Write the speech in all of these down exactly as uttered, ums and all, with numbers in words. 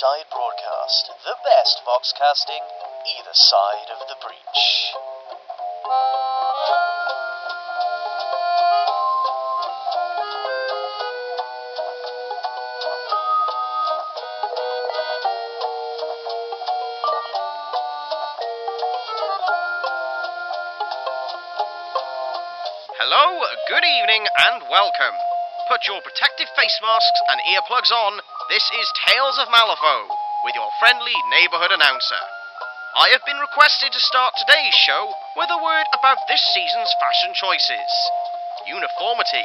Side Broadcast, the best voxcasting either side of the breach. Hello, good evening, and welcome. Put your protective face masks and earplugs on. This is Tales of Malifaux, with your friendly neighbourhood announcer. I have been requested to start today's show with a word about this season's fashion choices. Uniformity.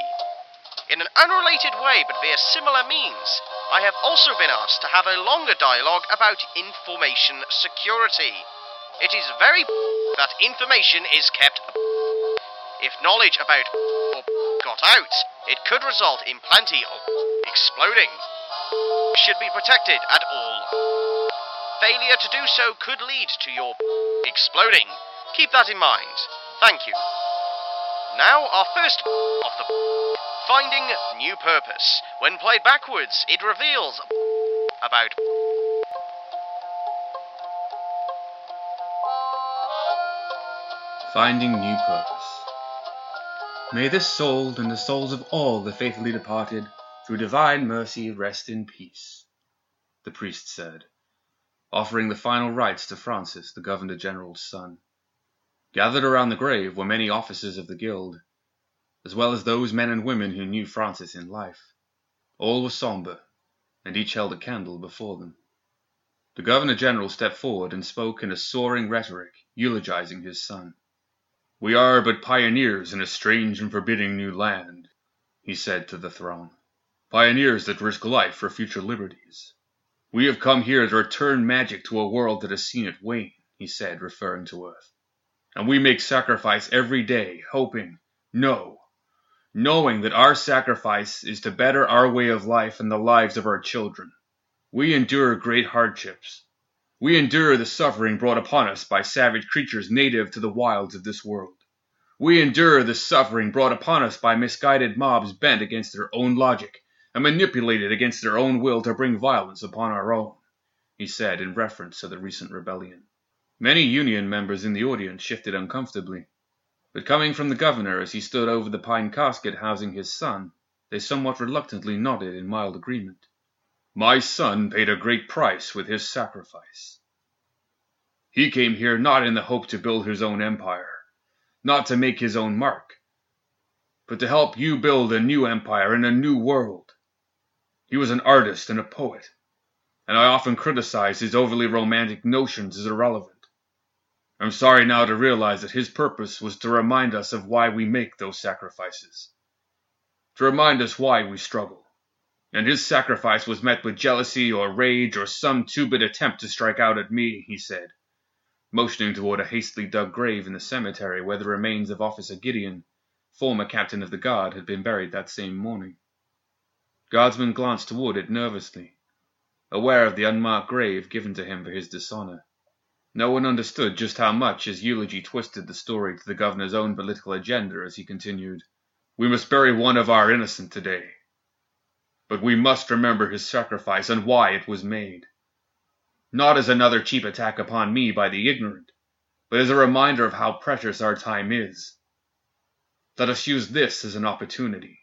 In an unrelated way, but via similar means, I have also been asked to have a longer dialogue about information security. It is very that information is kept. If knowledge about got out, it could result in plenty of exploding. Should be protected at all. Failure to do so could lead to your exploding. Keep that in mind. Thank you. Now our first of the finding new purpose. When played backwards, it reveals about finding new purpose. May this soul and the souls of all the faithfully departed through divine mercy, rest in peace, the priest said, offering the final rites to Francis, the Governor-General's son. Gathered around the grave were many officers of the guild, as well as those men and women who knew Francis in life. All were sombre, and each held a candle before them. The Governor-General stepped forward and spoke in a soaring rhetoric, eulogizing his son. "We are but pioneers in a strange and forbidding new land," he said to the throng. "Pioneers that risk life for future liberties. We have come here to return magic to a world that has seen it wane," he said, referring to Earth. "And we make sacrifice every day, hoping, no, knowing that our sacrifice is to better our way of life and the lives of our children. We endure great hardships. We endure the suffering brought upon us by savage creatures native to the wilds of this world. We endure the suffering brought upon us by misguided mobs bent against their own logic, and manipulated against their own will to bring violence upon our own," he said in reference to the recent rebellion. Many union members in the audience shifted uncomfortably, but coming from the governor as he stood over the pine casket housing his son, they somewhat reluctantly nodded in mild agreement. "My son paid a great price with his sacrifice. He came here not in the hope to build his own empire, not to make his own mark, but to help you build a new empire and a new world. He was an artist and a poet, and I often criticized his overly romantic notions as irrelevant. I'm sorry now to realize that his purpose was to remind us of why we make those sacrifices, to remind us why we struggle, and his sacrifice was met with jealousy or rage or some two-bit attempt to strike out at me," he said, motioning toward a hastily dug grave in the cemetery where the remains of Officer Gideon, former captain of the guard, had been buried that same morning. Guardsman glanced toward it nervously, aware of the unmarked grave given to him for his dishonour. No one understood just how much his eulogy twisted the story to the governor's own political agenda as he continued, "We must bury one of our innocent today, but we must remember his sacrifice and why it was made. Not as another cheap attack upon me by the ignorant, but as a reminder of how precious our time is. Let us use this as an opportunity.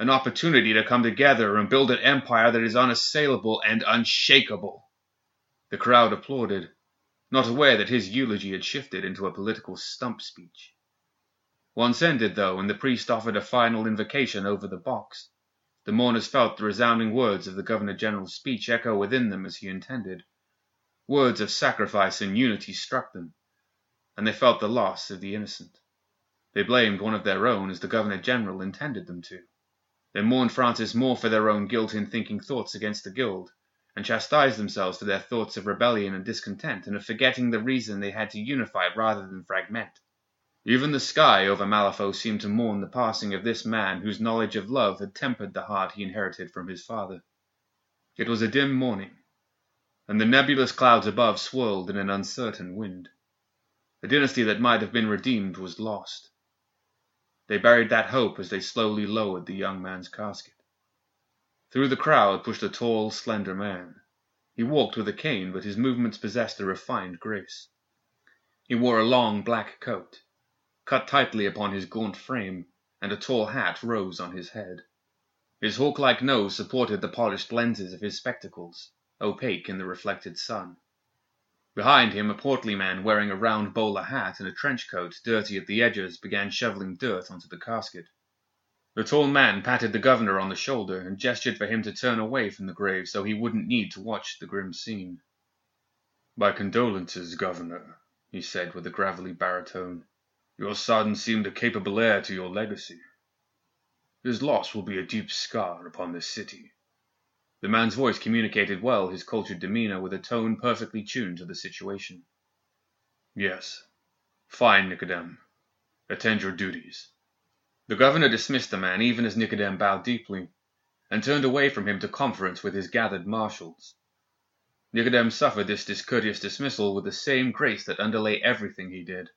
An opportunity to come together and build an empire that is unassailable and unshakable." The crowd applauded, not aware that his eulogy had shifted into a political stump speech. Once ended, though, and the priest offered a final invocation over the box, the mourners felt the resounding words of the Governor-General's speech echo within them as he intended. Words of sacrifice and unity struck them, and they felt the loss of the innocent. They blamed one of their own as the Governor-General intended them to. They mourned Francis more for their own guilt in thinking thoughts against the guild, and chastised themselves for their thoughts of rebellion and discontent, and of forgetting the reason they had to unify rather than fragment. Even the sky over Malifaux seemed to mourn the passing of this man whose knowledge of love had tempered the heart he inherited from his father. It was a dim morning, and the nebulous clouds above swirled in an uncertain wind. A dynasty that might have been redeemed was lost. They buried that hope as they slowly lowered the young man's casket. Through the crowd pushed a tall, slender man, He walked with a cane, but his movements possessed a refined grace. He wore a long black coat, cut tightly upon his gaunt frame, and a tall hat rose on his head. His hawk-like nose supported the polished lenses of his spectacles, opaque in the reflected sun. Behind him, a portly man wearing a round bowler hat and a trench coat, dirty at the edges, began shoveling dirt onto the casket. The tall man patted the governor on the shoulder and gestured for him to turn away from the grave so he wouldn't need to watch the grim scene. "My condolences, governor," he said with a gravelly baritone. "Your son seemed a capable heir to your legacy. His loss will be a deep scar upon this city." The man's voice communicated well his cultured demeanour with a tone perfectly tuned to the situation. "Yes. Fine, Nicodem. Attend your duties." The governor dismissed the man even as Nicodem bowed deeply, and turned away from him to conference with his gathered marshals. Nicodem suffered this discourteous dismissal with the same grace that underlay everything he did.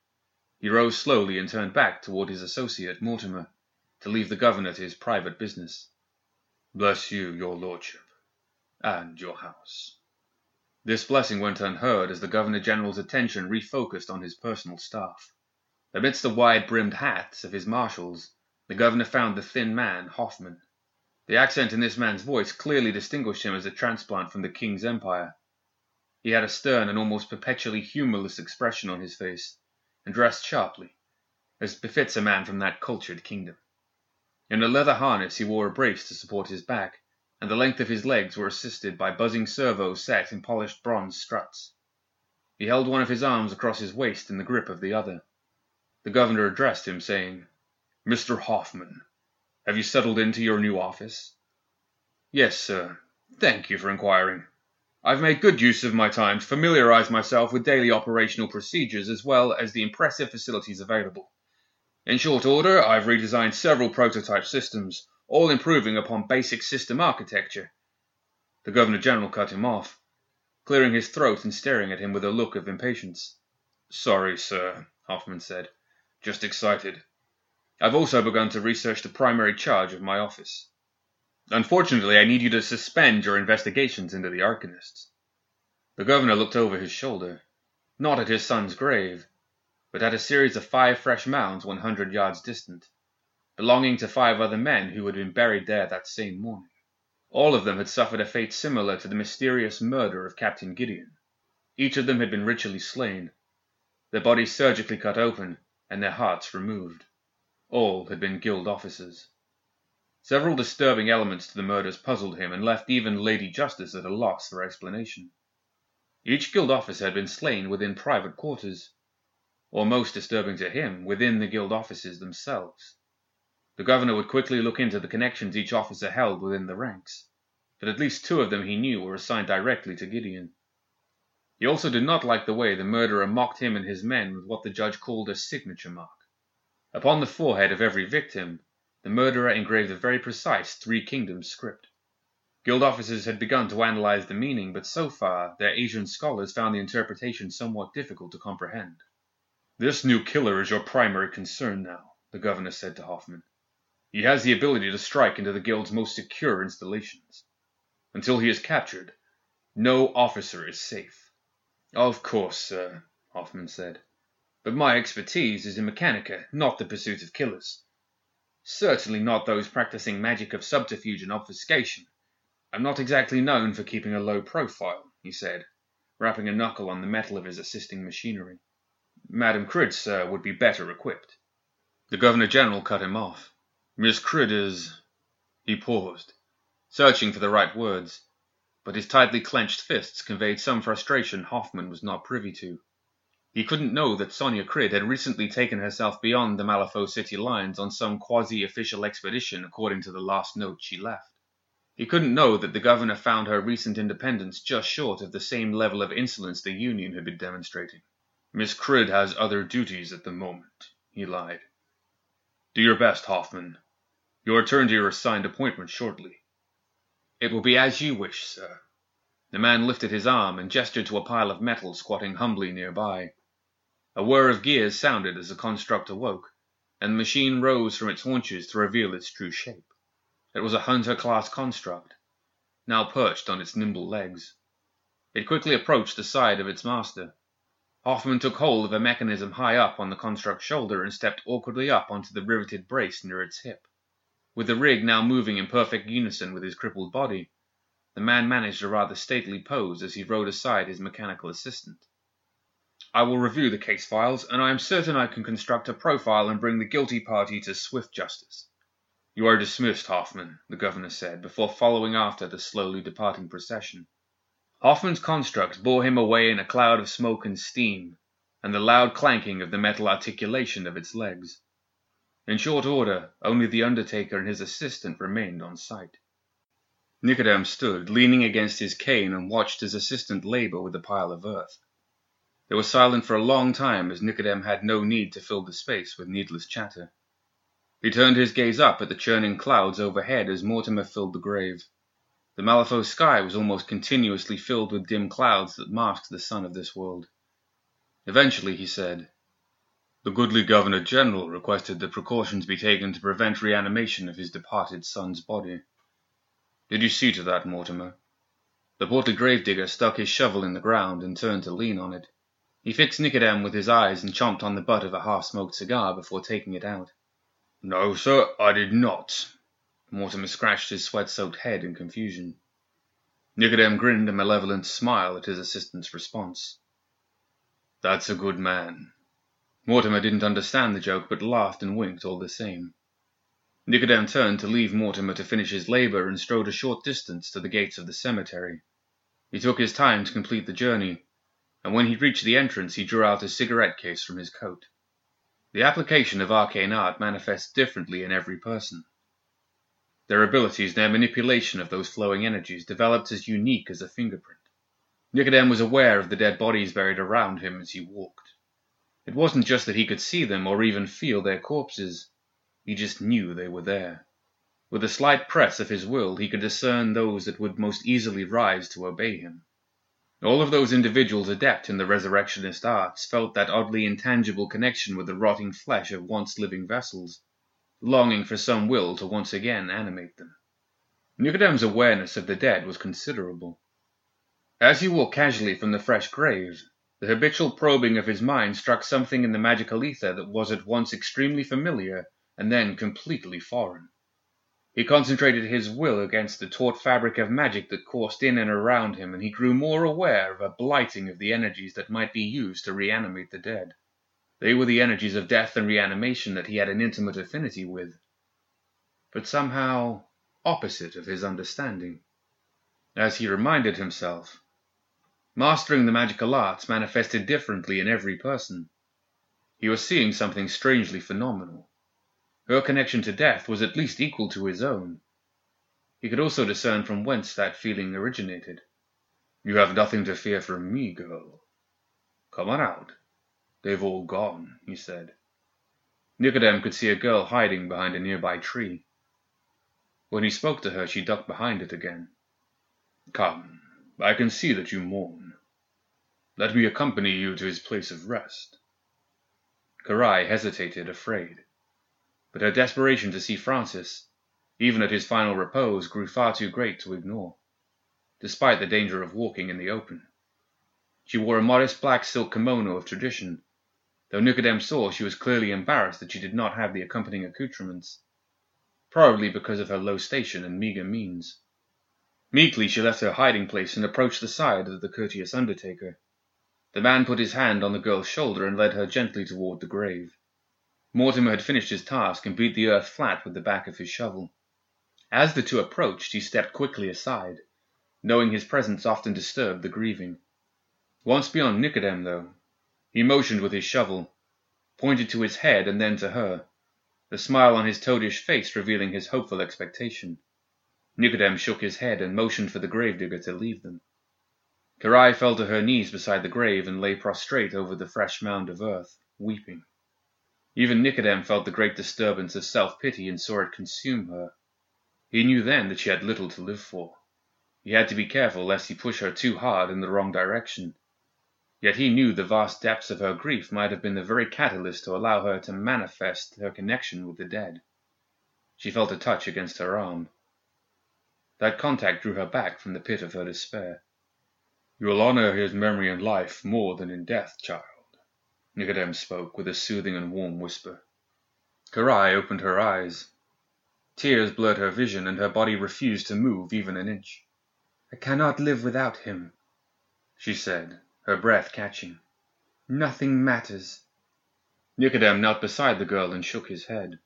He rose slowly and turned back toward his associate, Mortimer, to leave the governor to his private business. "Bless you, your lordship, and your house." This blessing went unheard as the Governor-General's attention refocused on his personal staff. Amidst the wide-brimmed hats of his marshals, the governor found the thin man, Hofmann. The accent in this man's voice clearly distinguished him as a transplant from the king's empire. He had a stern and almost perpetually humorless expression on his face, and dressed sharply, as befits a man from that cultured kingdom. In a leather harness he wore a brace to support his back, and the length of his legs were assisted by buzzing servos set in polished bronze struts. He held one of his arms across his waist in the grip of the other. The governor addressed him, saying, "Mister Hofmann, have you settled into your new office?" "Yes, sir. Thank you for inquiring. I've made good use of my time to familiarize myself with daily operational procedures as well as the impressive facilities available. In short order, I've redesigned several prototype systems, all improving upon basic system architecture." The Governor-General cut him off, clearing his throat and staring at him with a look of impatience. "Sorry, sir," Hofmann said. "Just excited. I've also begun to research the primary charge of my office. Unfortunately, I need you to suspend your investigations into the Arcanists." The Governor looked over his shoulder, not at his son's grave, but at a series of five fresh mounds one hundred yards distant, belonging to five other men who had been buried there that same morning. All of them had suffered a fate similar to the mysterious murder of Captain Gideon. Each of them had been ritually slain, their bodies surgically cut open, and their hearts removed. All had been guild officers. Several disturbing elements to the murders puzzled him and left even Lady Justice at a loss for explanation. Each guild officer had been slain within private quarters, or most disturbing to him, within the guild offices themselves. The governor would quickly look into the connections each officer held within the ranks, but at least two of them he knew were assigned directly to Gideon. He also did not like the way the murderer mocked him and his men with what the judge called a signature mark. Upon the forehead of every victim, the murderer engraved a very precise Three Kingdoms script. Guild officers had begun to analyze the meaning, but so far their Asian scholars found the interpretation somewhat difficult to comprehend. "This new killer is your primary concern now," the governor said to Hofmann. "He has the ability to strike into the guild's most secure installations. Until he is captured, no officer is safe." "Of course, sir," Hofmann said. "But my expertise is in mechanica, not the pursuit of killers. Certainly not those practicing magic of subterfuge and obfuscation. I'm not exactly known for keeping a low profile," he said, rapping a knuckle on the metal of his assisting machinery. "Madam Criid, sir, would be better equipped." The Governor-General cut him off. "Miss Criid is—" He paused, searching for the right words, but his tightly clenched fists conveyed some frustration Hofmann was not privy to. He couldn't know that Sonnia Criid had recently taken herself beyond the Malifaux city lines on some quasi-official expedition according to the last note she left. He couldn't know that the governor found her recent independence just short of the same level of insolence the Union had been demonstrating. "Miss Criid has other duties at the moment," he lied. "Do your best, Hofmann. You'll return to your assigned appointment shortly." "It will be as you wish, sir." The man lifted his arm and gestured to a pile of metal squatting humbly nearby. A whir of gears sounded as the construct awoke, and the machine rose from its haunches to reveal its true shape. It was a hunter-class construct, now perched on its nimble legs. It quickly approached the side of its master. Hofmann took hold of a mechanism high up on the construct's shoulder and stepped awkwardly up onto the riveted brace near its hip. With the rig now moving in perfect unison with his crippled body, the man managed a rather stately pose as he rode aside his mechanical assistant. I will review the case files, and I am certain I can construct a profile and bring the guilty party to swift justice. You are dismissed, Hofmann, the governor said, before following after the slowly departing procession. Hofmann's construct bore him away in a cloud of smoke and steam, and the loud clanking of the metal articulation of its legs. In short order, only the undertaker and his assistant remained on site. Nicodem stood, leaning against his cane, and watched his assistant labour with a pile of earth. They were silent for a long time, as Nicodem had no need to fill the space with needless chatter. He turned his gaze up at the churning clouds overhead as Mortimer filled the grave. The Malifaux sky was almost continuously filled with dim clouds that masked the sun of this world. Eventually he said, "The goodly Governor-General requested that precautions be taken to prevent reanimation of his departed son's body. Did you see to that, Mortimer?" The portly gravedigger stuck his shovel in the ground and turned to lean on it. He fixed Nicodem with his eyes and chomped on the butt of a half-smoked cigar before taking it out. "No, sir, I did not." Mortimer scratched his sweat-soaked head in confusion. Nicodem grinned a malevolent smile at his assistant's response. "That's a good man." Mortimer didn't understand the joke, but laughed and winked all the same. Nicodem turned to leave Mortimer to finish his labour and strode a short distance to the gates of the cemetery. He took his time to complete the journey, and when he reached the entrance he drew out a cigarette case from his coat. The application of arcane art manifests differently in every person. Their abilities, their manipulation of those flowing energies, developed as unique as a fingerprint. Nicodem was aware of the dead bodies buried around him as he walked. It wasn't just that he could see them or even feel their corpses. He just knew they were there. With a slight press of his will, he could discern those that would most easily rise to obey him. All of those individuals adept in the resurrectionist arts felt that oddly intangible connection with the rotting flesh of once living vessels, longing for some will to once again animate them. Nicodem's awareness of the dead was considerable. As he walked casually from the fresh grave, the habitual probing of his mind struck something in the magical ether that was at once extremely familiar and then completely foreign. He concentrated his will against the taut fabric of magic that coursed in and around him, and he grew more aware of a blighting of the energies that might be used to reanimate the dead. They were the energies of death and reanimation that he had an intimate affinity with, but somehow opposite of his understanding. As he reminded himself, mastering the magical arts manifested differently in every person. He was seeing something strangely phenomenal. Her connection to death was at least equal to his own. He could also discern from whence that feeling originated. "You have nothing to fear from me, girl. Come on out. They've all gone," he said. Nicodem could see a girl hiding behind a nearby tree. When he spoke to her, she ducked behind it again. "Come, I can see that you mourn. Let me accompany you to his place of rest." Karai hesitated, afraid. But her desperation to see Francis, even at his final repose, grew far too great to ignore, despite the danger of walking in the open. She wore a modest black silk kimono of tradition, though Nicodem saw she was clearly embarrassed that she did not have the accompanying accoutrements, probably because of her low station and meagre means. Meekly she left her hiding-place and approached the side of the courteous undertaker. The man put his hand on the girl's shoulder and led her gently toward the grave. Mortimer had finished his task and beat the earth flat with the back of his shovel. As the two approached, he stepped quickly aside, knowing his presence often disturbed the grieving. Once beyond Nicodem, though, he motioned with his shovel, pointed to his head and then to her, the smile on his toadish face revealing his hopeful expectation. Nicodem shook his head and motioned for the gravedigger to leave them. Karai fell to her knees beside the grave and lay prostrate over the fresh mound of earth, weeping. Even Nicodem felt the great disturbance of self-pity and saw it consume her. He knew then that she had little to live for. He had to be careful lest he push her too hard in the wrong direction. Yet he knew the vast depths of her grief might have been the very catalyst to allow her to manifest her connection with the dead. She felt a touch against her arm. That contact drew her back from the pit of her despair. You will honor his memory in life more than in death, child. Nicodem spoke with a soothing and warm whisper. Karai opened her eyes. Tears blurred her vision, and her body refused to move even an inch. I cannot live without him, she said, her breath catching. Nothing matters. Nicodem knelt beside the girl and shook his head.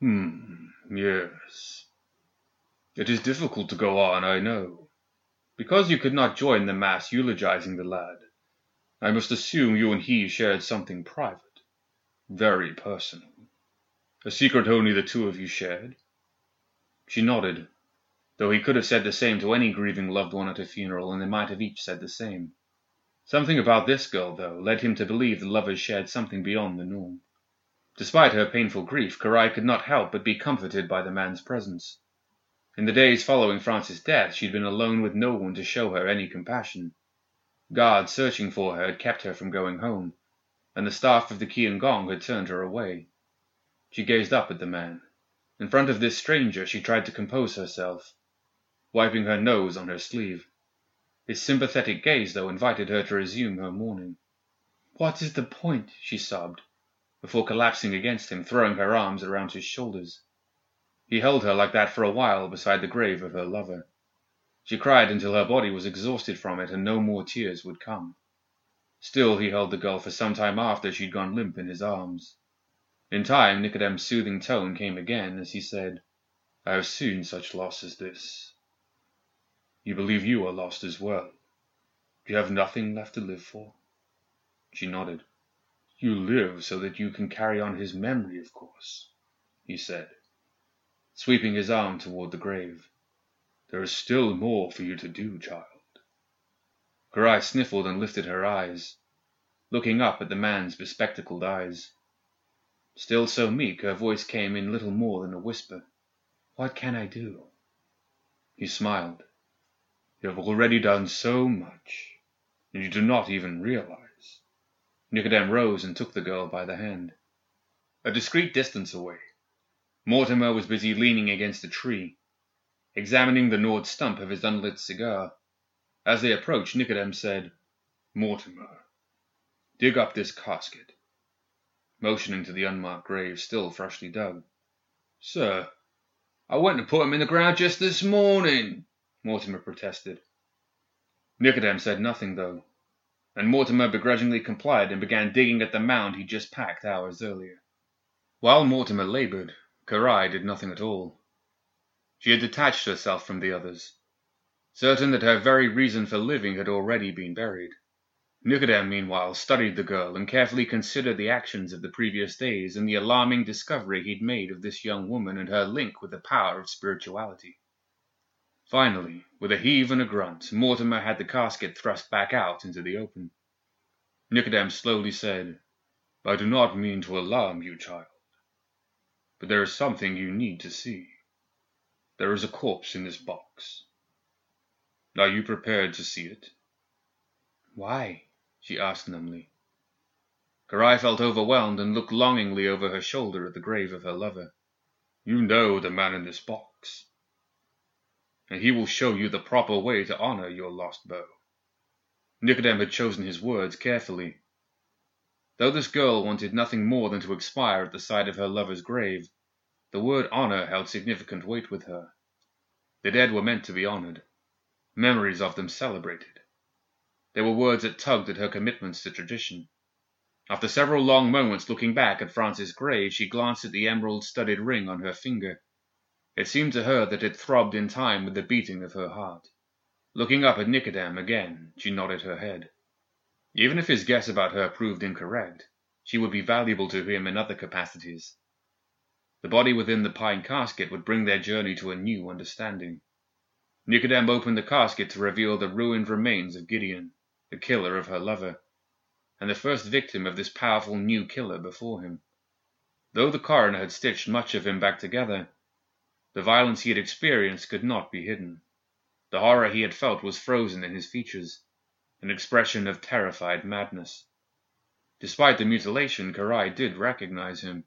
Hmm, yes. It is difficult to go on, I know. Because you could not join the mass eulogizing the lad, I must assume you and he shared something private, very personal. A secret only the two of you shared? She nodded, though he could have said the same to any grieving loved one at a funeral, and they might have each said the same. Something about this girl, though, led him to believe the lovers shared something beyond the norm. Despite her painful grief, Karai could not help but be comforted by the man's presence. In the days following Francis' death, she'd been alone with no one to show her any compassion. Guards searching for her had kept her from going home, and the staff of the Qian Gong had turned her away. She gazed up at the man. In front of this stranger, she tried to compose herself, wiping her nose on her sleeve. His sympathetic gaze, though, invited her to resume her mourning. What is the point? She sobbed, before collapsing against him, throwing her arms around his shoulders. He held her like that for a while beside the grave of her lover. She cried until her body was exhausted from it and no more tears would come. Still he held the girl for some time after she'd gone limp in his arms. In time, Nicodem's soothing tone came again as he said, I have seen such loss as this. You believe you are lost as well. You have nothing left to live for? She nodded. You live so that you can carry on his memory, of course, he said, sweeping his arm toward the grave. There is still more for you to do, child. Karai sniffled and lifted her eyes, looking up at the man's bespectacled eyes. Still so meek, her voice came in little more than a whisper. What can I do? He smiled. You have already done so much, and you do not even realize. Nicodem rose and took the girl by the hand. A discreet distance away, Mortimer was busy leaning against a tree, examining the gnawed stump of his unlit cigar. As they approached, Nicodem said, Mortimer, dig up this casket, motioning to the unmarked grave, still freshly dug. Sir, I went and put him in the ground just this morning, Mortimer protested. Nicodem said nothing, though, and Mortimer begrudgingly complied and began digging at the mound he'd just packed hours earlier. While Mortimer labored, Karai did nothing at all. She had detached herself from the others, certain that her very reason for living had already been buried. Nicodem, meanwhile, studied the girl and carefully considered the actions of the previous days and the alarming discovery he'd made of this young woman and her link with the power of spirituality. Finally, with a heave and a grunt, Mortimer had the casket thrust back out into the open. Nicodem slowly said, I do not mean to alarm you, child. But there is something you need to see. There is a corpse in this box. Are you prepared to see it? Why? She asked numbly. Karai felt overwhelmed and looked longingly over her shoulder at the grave of her lover. You know the man in this box, and he will show you the proper way to honor your lost beau. Nicodem had chosen his words carefully. Though this girl wanted nothing more than to expire at the side of her lover's grave, the word honor held significant weight with her. The dead were meant to be honored, memories of them celebrated. They were words that tugged at her commitments to tradition. After several long moments looking back at Francis' grave, she glanced at the emerald-studded ring on her finger. It seemed to her that it throbbed in time with the beating of her heart. Looking up at Nicodem again, she nodded her head. Even if his guess about her proved incorrect, she would be valuable to him in other capacities. The body within the pine casket would bring their journey to a new understanding. Nicodem opened the casket to reveal the ruined remains of Gideon, the killer of her lover, and the first victim of this powerful new killer before him. Though the coroner had stitched much of him back together, the violence he had experienced could not be hidden. The horror he had felt was frozen in his features, an expression of terrified madness. Despite the mutilation, Karai did recognize him.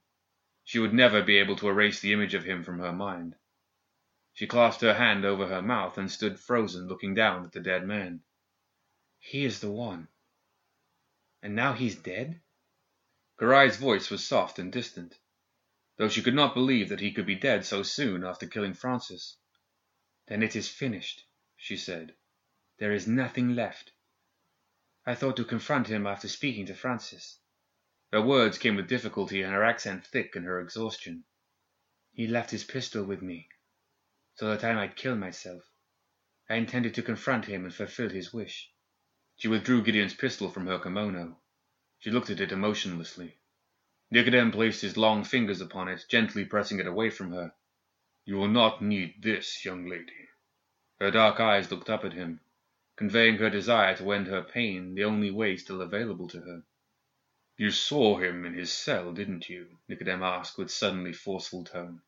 She would never be able to erase the image of him from her mind. She clasped her hand over her mouth and stood frozen, looking down at the dead man. He is the one. And now he's dead? Karai's voice was soft and distant, though she could not believe that he could be dead so soon after killing Francis. Then it is finished, she said. There is nothing left. I thought to confront him after speaking to Francis. Her words came with difficulty and her accent thick in her exhaustion. He left his pistol with me, so that I might kill myself. I intended to confront him and fulfill his wish. She withdrew Gideon's pistol from her kimono. She looked at it emotionlessly. Nicodem placed his long fingers upon it, gently pressing it away from her. You will not need this, young lady. Her dark eyes looked up at him, conveying her desire to end her pain the only way still available to her. You saw him in his cell, didn't you? Nicodem asked with suddenly forceful tone.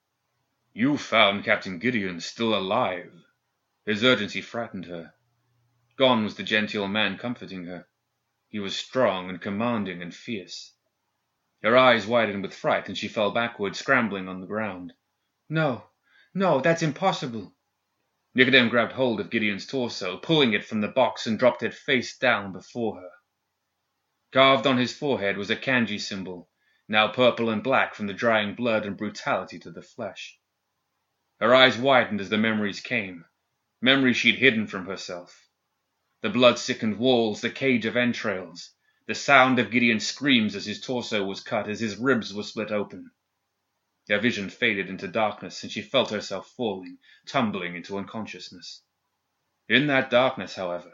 You found Captain Gideon still alive. His urgency frightened her. Gone was the genteel man comforting her. He was strong and commanding and fierce. Her eyes widened with fright, and she fell backward, scrambling on the ground. No, no, that's impossible. Nicodem grabbed hold of Gideon's torso, pulling it from the box and dropped it face down before her. Carved on his forehead was a kanji symbol, now purple and black from the drying blood and brutality to the flesh. Her eyes widened as the memories came, memories she'd hidden from herself. The blood-sickened walls, the cage of entrails, the sound of Gideon's screams as his torso was cut, as his ribs were split open. Her vision faded into darkness, and she felt herself falling, tumbling into unconsciousness. In that darkness, however,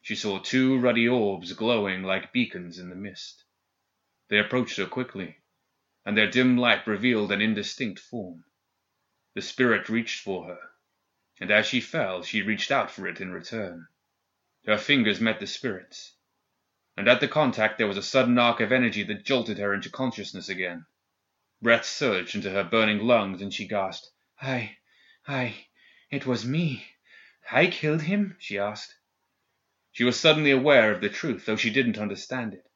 she saw two ruddy orbs glowing like beacons in the mist. They approached her quickly, and their dim light revealed an indistinct form. The spirit reached for her, and as she fell, she reached out for it in return. Her fingers met the spirit's, and at the contact there was a sudden arc of energy that jolted her into consciousness again. Breath surged into her burning lungs, and she gasped, I, I, it was me. I killed him? She asked. She was suddenly aware of the truth, though she didn't understand it.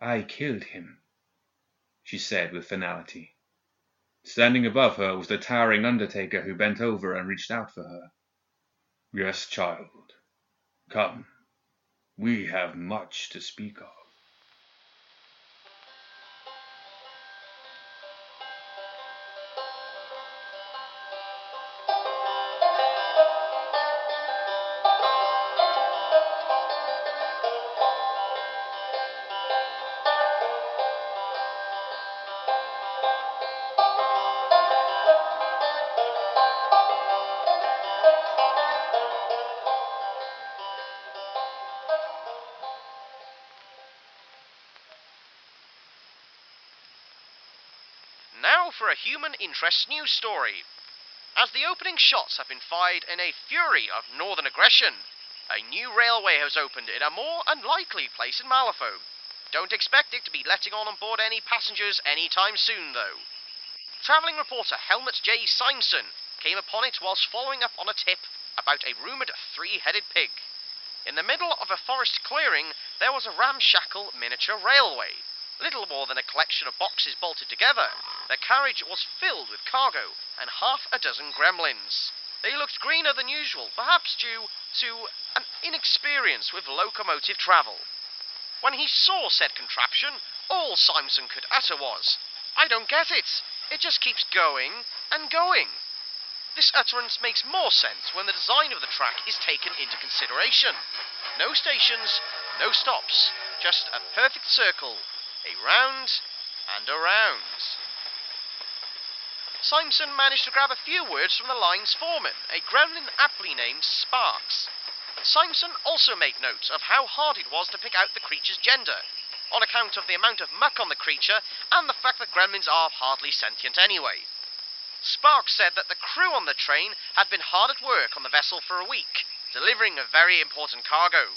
I killed him, she said with finality. Standing above her was the towering undertaker who bent over and reached out for her. Yes, child. Come, we have much to speak of. For a human interest news story. As the opening shots have been fired in a fury of northern aggression, a new railway has opened in a more unlikely place in Malifaux. Don't expect it to be letting on on board any passengers anytime soon, though. Travelling reporter Helmut J. Simpson came upon it whilst following up on a tip about a rumoured three-headed pig. In the middle of a forest clearing, there was a ramshackle miniature railway. Little more than a collection of boxes bolted together, the carriage was filled with cargo and half a dozen gremlins. They looked greener than usual, perhaps due to an inexperience with locomotive travel. When he saw said contraption, all Simpson could utter was, I don't get it. It just keeps going and going. This utterance makes more sense when the design of the track is taken into consideration. No stations, no stops, just a perfect circle. A round and a round. Simpson managed to grab a few words from the line's foreman, a gremlin aptly named Sparks. Simpson also made note of how hard it was to pick out the creature's gender, on account of the amount of muck on the creature and the fact that gremlins are hardly sentient anyway. Sparks said that the crew on the train had been hard at work on the vessel for a week, delivering a very important cargo.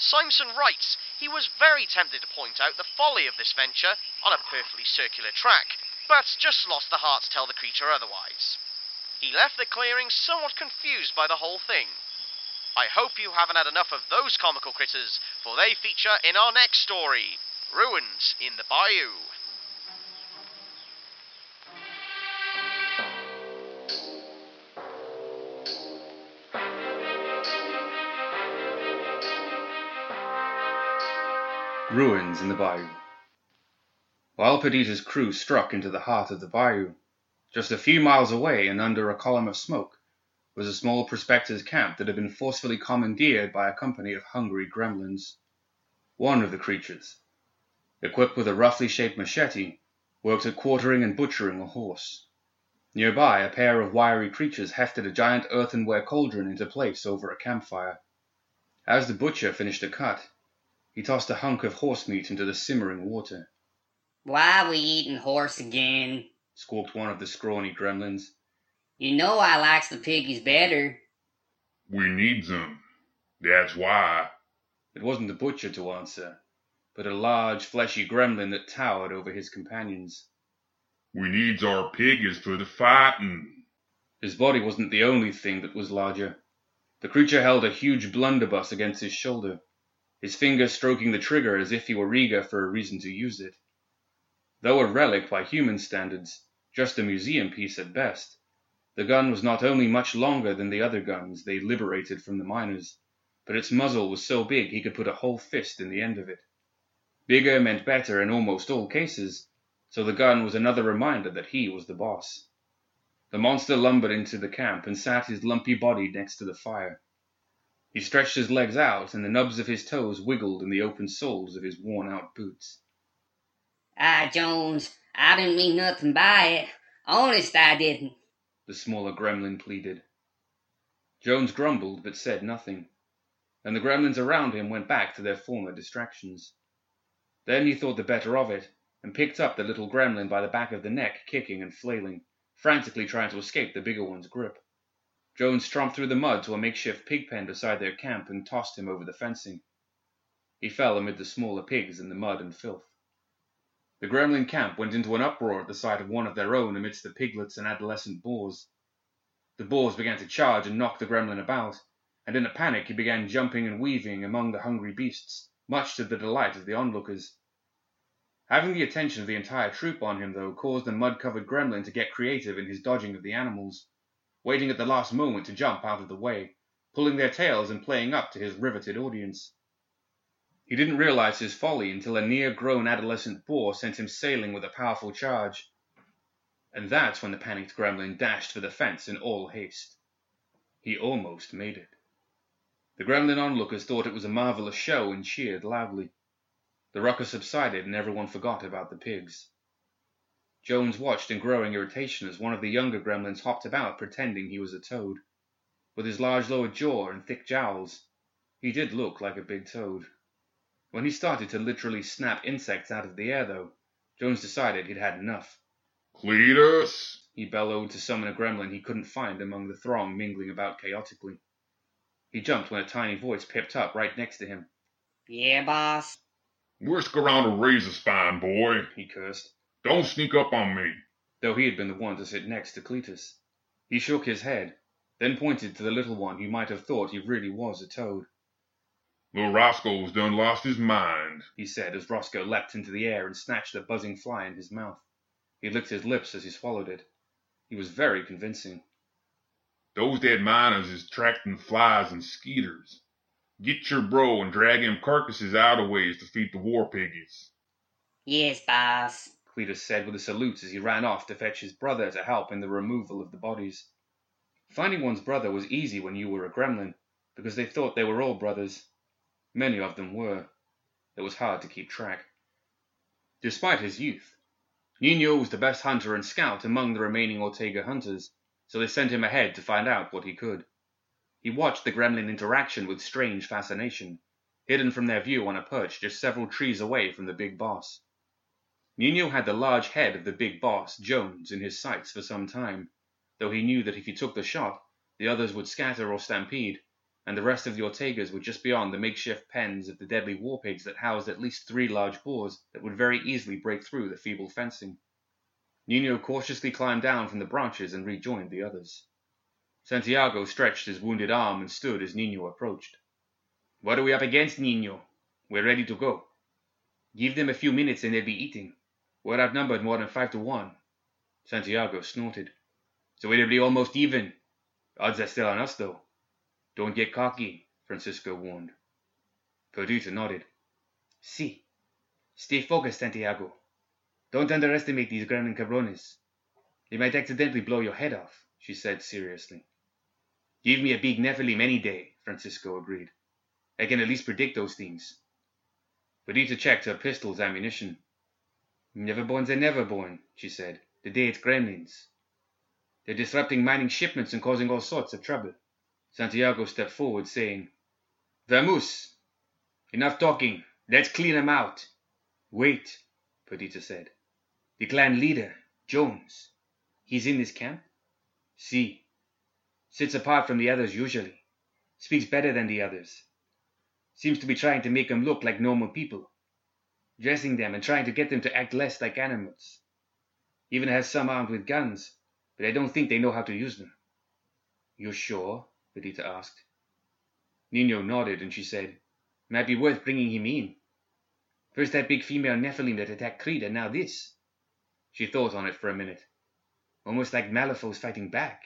Simpson writes he was very tempted to point out the folly of this venture on a perfectly circular track, but just lost the heart to tell the creature otherwise. He left the clearing somewhat confused by the whole thing. I hope you haven't had enough of those comical critters, for they feature in our next story, Ruins in the Bayou. Ruins in the bayou. While Perdita's crew struck into the heart of the bayou, just a few miles away and under a column of smoke, was a small prospector's camp that had been forcefully commandeered by a company of hungry gremlins. One of the creatures, equipped with a roughly shaped machete, worked at quartering and butchering a horse. Nearby, a pair of wiry creatures hefted a giant earthenware cauldron into place over a campfire. As the butcher finished a cut, he tossed a hunk of horse meat into the simmering water. "Why we eatin' horse again?" squawked one of the scrawny gremlins. "You know I likes the piggies better." "We needs them. That's why." It wasn't the butcher to answer, but a large, fleshy gremlin that towered over his companions. "We needs our piggies for the fightin'." His body wasn't the only thing that was larger. The creature held a huge blunderbuss against his shoulder, his finger stroking the trigger as if he were eager for a reason to use it. Though a relic by human standards, just a museum piece at best, the gun was not only much longer than the other guns they liberated from the miners, but its muzzle was so big he could put a whole fist in the end of it. Bigger meant better in almost all cases, so the gun was another reminder that he was the boss. The monster lumbered into the camp and sat his lumpy body next to the fire. He stretched his legs out, and the nubs of his toes wiggled in the open soles of his worn-out boots. "Ah, Jones, I didn't mean nothing by it. Honest, I didn't," the smaller gremlin pleaded. Jones grumbled but said nothing, and the gremlins around him went back to their former distractions. Then he thought the better of it, and picked up the little gremlin by the back of the neck, kicking and flailing, frantically trying to escape the bigger one's grip. Jones tromped through the mud to a makeshift pig pen beside their camp and tossed him over the fencing. He fell amid the smaller pigs in the mud and filth. The gremlin camp went into an uproar at the sight of one of their own amidst the piglets and adolescent boars. The boars began to charge and knock the gremlin about, and in a panic he began jumping and weaving among the hungry beasts, much to the delight of the onlookers. Having the attention of the entire troop on him, though, caused the mud-covered gremlin to get creative in his dodging of the animals, waiting at the last moment to jump out of the way, pulling their tails and playing up to his riveted audience. He didn't realize his folly until a near-grown adolescent boar sent him sailing with a powerful charge. And that's when the panicked gremlin dashed for the fence in all haste. He almost made it. The gremlin onlookers thought it was a marvelous show and cheered loudly. The ruckus subsided and everyone forgot about the pigs. Jones watched in growing irritation as one of the younger gremlins hopped about pretending he was a toad. With his large lower jaw and thick jowls, he did look like a big toad. When he started to literally snap insects out of the air, though, Jones decided he'd had enough. "Cletus!" he bellowed to summon a gremlin he couldn't find among the throng mingling about chaotically. He jumped when a tiny voice piped up right next to him. "Yeah, boss?" "Whisk around a razor spine, boy," he cursed. "Don't sneak up on me." Though he had been the one to sit next to Cletus. He shook his head, then pointed to the little one who might have thought he really was a toad. "Little Roscoe's done lost his mind," he said as Roscoe leapt into the air and snatched a buzzing fly in his mouth. He licked his lips as he swallowed it. He was very convincing. "Those dead miners is tractin' flies and skeeters. Get your bro and drag him carcasses out a ways to feed the war piggies." "Yes, boss," Cletus said with a salute as he ran off to fetch his brother to help in the removal of the bodies. Finding one's brother was easy when you were a gremlin, because they thought they were all brothers. Many of them were. It was hard to keep track. Despite his youth, Nino was the best hunter and scout among the remaining Ortega hunters, so they sent him ahead to find out what he could. He watched the gremlin interaction with strange fascination, hidden from their view on a perch just several trees away from the big boss. Nino had the large head of the big boss, Jones, in his sights for some time, though he knew that if he took the shot, the others would scatter or stampede, and the rest of the Ortegas were just beyond the makeshift pens of the deadly war pigs that housed at least three large boars that would very easily break through the feeble fencing. Nino cautiously climbed down from the branches and rejoined the others. Santiago stretched his wounded arm and stood as Nino approached. "What are we up against, Nino? We're ready to go. Give them a few minutes and they'll be eating. We're outnumbered more than five to one." Santiago snorted. "So it'll be almost even. Odds are still on us, though." "Don't get cocky," Francisco warned. Perdita nodded. "Si, Stay focused, Santiago. Don't underestimate these Gremlin cabrones. They might accidentally blow your head off, she said seriously. Give me a big Nephilim any day, Francisco agreed. I can at least predict those things. Perdita checked her pistol's ammunition. Neverborns are neverborn, she said. Today it's Gremlins. They're disrupting mining shipments and causing all sorts of trouble. Santiago stepped forward, saying, Vamoose! Enough talking. Let's clean them out. Wait, Perdita said. The clan leader, Jones. He's in this camp? Si. Sits apart from the others usually. Speaks better than the others. Seems to be trying to make them look like normal people. Dressing them and trying to get them to act less like animals. Even has some armed with guns, but I don't think they know how to use them. You sure? Perdita asked. Nino nodded and she said, Might be worth bringing him in. First that big female Nephilim that attacked Creed, and now this. She thought on it for a minute. Almost like Malifaux's fighting back.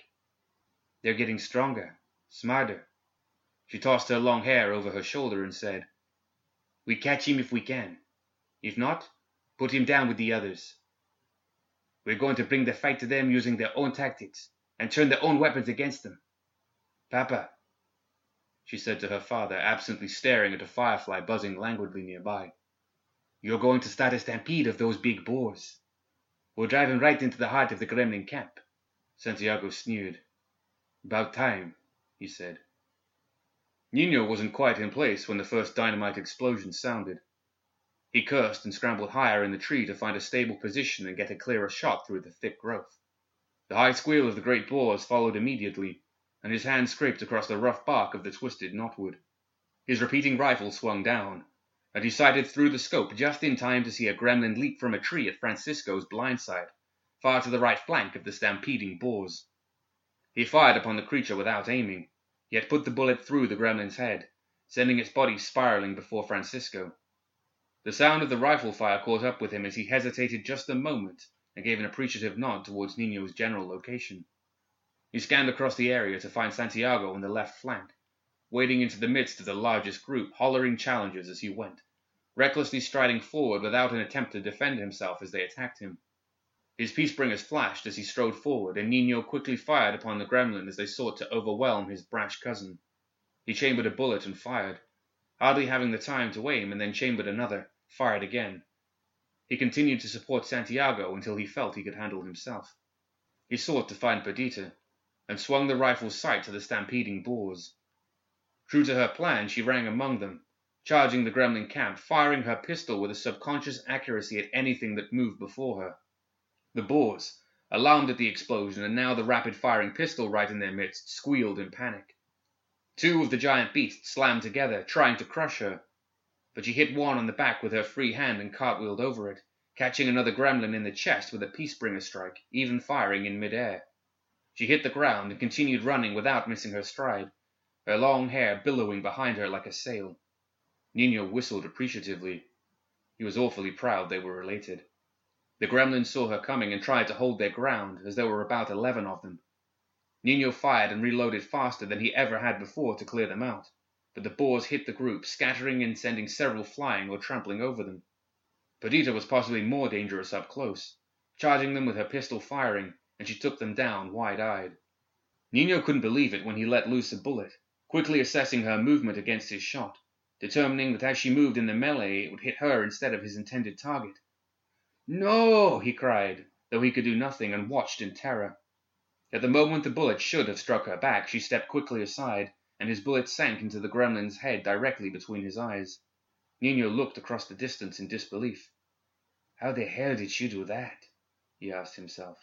They're getting stronger, smarter. She tossed her long hair over her shoulder and said, We catch him if we can. If not, put him down with the others. We're going to bring the fight to them using their own tactics and turn their own weapons against them. Papa, she said to her father, absently staring at a firefly buzzing languidly nearby. You're going to start a stampede of those big boars. We'll drive them right into the heart of the Gremlin camp. Santiago sneered. About time, he said. Nino wasn't quite in place when the first dynamite explosion sounded. He cursed and scrambled higher in the tree to find a stable position and get a clearer shot through the thick growth. The high squeal of the great boars followed immediately, and his hand scraped across the rough bark of the twisted knotwood. His repeating rifle swung down, and he sighted through the scope just in time to see a gremlin leap from a tree at Francisco's blindside, far to the right flank of the stampeding boars. He fired upon the creature without aiming, yet put the bullet through the gremlin's head, sending its body spiraling before Francisco. The sound of the rifle fire caught up with him as he hesitated just a moment and gave an appreciative nod towards Nino's general location. He scanned across the area to find Santiago on the left flank, wading into the midst of the largest group, hollering challenges as he went, recklessly striding forward without an attempt to defend himself as they attacked him. His peacebringers flashed as he strode forward, and Nino quickly fired upon the gremlin as they sought to overwhelm his brash cousin. He chambered a bullet and fired, hardly having the time to aim, and then chambered another, fired again. He continued to support Santiago until he felt he could handle himself. He sought to find Perdita, and swung the rifle's sight to the stampeding boars. True to her plan, she rang among them, charging the gremlin camp, firing her pistol with a subconscious accuracy at anything that moved before her. The boars, alarmed at the explosion and now the rapid-firing pistol right in their midst, squealed in panic. Two of the giant beasts slammed together, trying to crush her, but she hit one on the back with her free hand and cartwheeled over it, catching another gremlin in the chest with a peacebringer strike, even firing in midair. She hit the ground and continued running without missing her stride, her long hair billowing behind her like a sail. Nino whistled appreciatively. He was awfully proud they were related. The gremlins saw her coming and tried to hold their ground, as there were about eleven of them. Nino fired and reloaded faster than he ever had before to clear them out, but the boars hit the group, scattering and sending several flying or trampling over them. Perdita was possibly more dangerous up close, charging them with her pistol firing, and she took them down wide-eyed. Nino couldn't believe it when he let loose a bullet, quickly assessing her movement against his shot, determining that as she moved in the melee it would hit her instead of his intended target. "No!" he cried, though he could do nothing and watched in terror. At the moment the bullet should have struck her back, she stepped quickly aside, and his bullet sank into the gremlin's head directly between his eyes. Nino looked across the distance in disbelief. "How the hell did she do that?" he asked himself.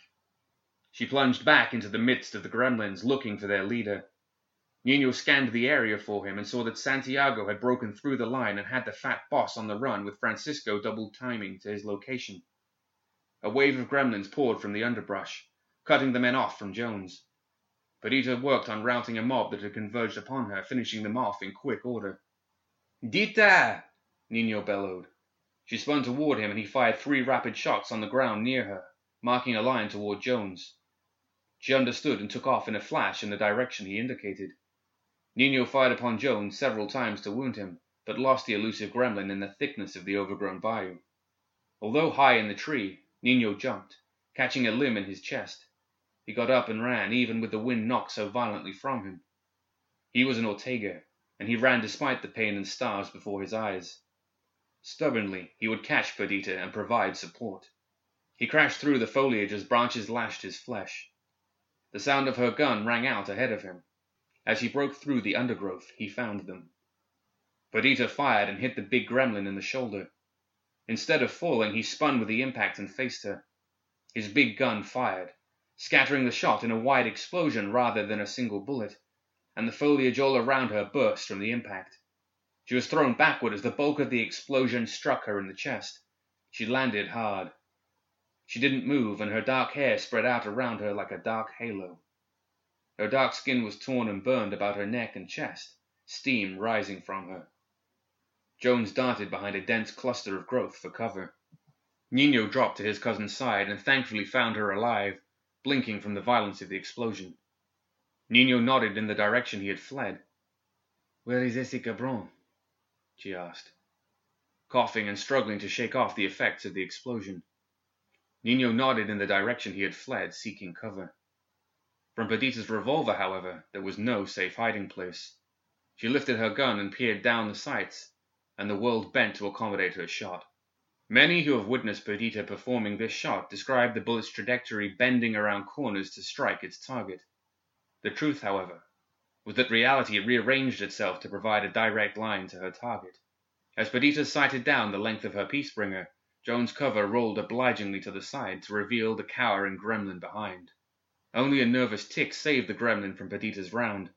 She plunged back into the midst of the gremlins, looking for their leader. Nino scanned the area for him and saw that Santiago had broken through the line and had the fat boss on the run, with Francisco double-timing to his location. A wave of gremlins poured from the underbrush, cutting the men off from Jones. Perdita worked on routing a mob that had converged upon her, finishing them off in quick order. "Dita!" Nino bellowed. She spun toward him, and he fired three rapid shots on the ground near her, marking a line toward Jones. She understood and took off in a flash in the direction he indicated. Nino fired upon Jones several times to wound him, but lost the elusive gremlin in the thickness of the overgrown bayou. Although high in the tree, Nino jumped, catching a limb in his chest. He got up and ran, even with the wind knocked so violently from him. He was an Ortega, and he ran despite the pain and stars before his eyes. Stubbornly, he would catch Perdita and provide support. He crashed through the foliage as branches lashed his flesh. The sound of her gun rang out ahead of him. As he broke through the undergrowth, he found them. Perdita fired and hit the big gremlin in the shoulder. Instead of falling, he spun with the impact and faced her. His big gun fired, scattering the shot in a wide explosion rather than a single bullet, and the foliage all around her burst from the impact. She was thrown backward as the bulk of the explosion struck her in the chest. She landed hard. She didn't move, and her dark hair spread out around her like a dark halo. Her dark skin was torn and burned about her neck and chest, steam rising from her. Jones darted behind a dense cluster of growth for cover. Nino dropped to his cousin's side and thankfully found her alive, blinking from the violence of the explosion. Nino nodded in the direction he had fled. "Where is ese cabron?" she asked, coughing and struggling to shake off the effects of the explosion. Nino nodded in the direction he had fled, seeking cover. From Perdita's revolver, however, there was no safe hiding place. She lifted her gun and peered down the sights, and the world bent to accommodate her shot. Many who have witnessed Perdita performing this shot describe the bullet's trajectory bending around corners to strike its target. The truth, however, was that reality rearranged itself to provide a direct line to her target. As Perdita sighted down the length of her peacebringer, Jones' cover rolled obligingly to the side to reveal the cowering gremlin behind. Only a nervous tick saved the gremlin from Perdita's round,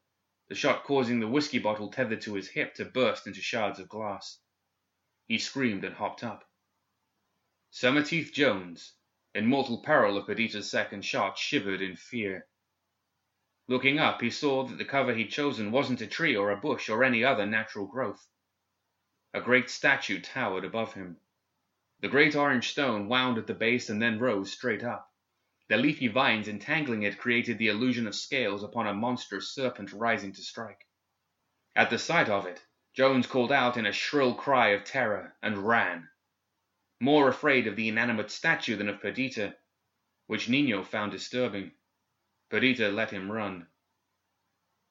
the shot causing the whiskey bottle tethered to his hip to burst into shards of glass. He screamed and hopped up. Summerteeth Jones, in mortal peril of Perdita's second shot, shivered in fear. Looking up, he saw that the cover he'd chosen wasn't a tree or a bush or any other natural growth. A great statue towered above him. The great orange stone wound at the base and then rose straight up. The leafy vines entangling it created the illusion of scales upon a monstrous serpent rising to strike. At the sight of it, Jones called out in a shrill cry of terror and ran, more afraid of the inanimate statue than of Perdita, which Nino found disturbing. Perdita let him run.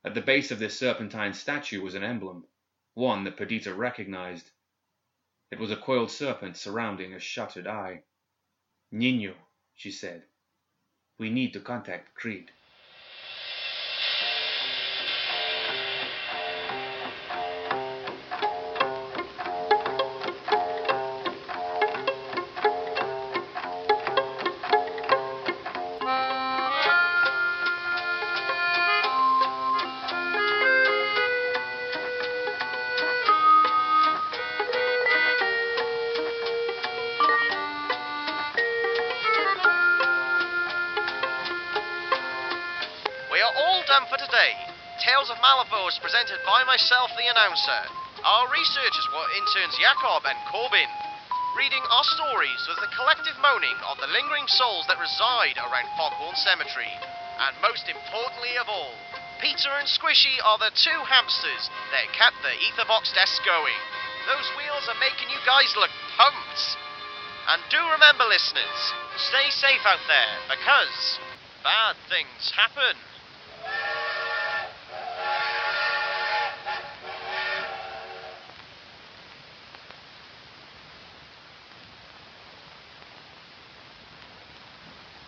At the base of this serpentine statue was an emblem, one that Perdita recognized. It was a coiled serpent surrounding a shuttered eye. "Nino," she said. "We need to contact Creed." Tales of Malifaux is presented by myself, the announcer. Our researchers were interns Jacob and Corbin, reading our stories with the collective moaning of the lingering souls that reside around Foghorn Cemetery. And most importantly of all, Peter and Squishy are the two hamsters that kept the Etherbox desk going. Those wheels are making you guys look pumped. And do remember, listeners, stay safe out there, because bad things happen.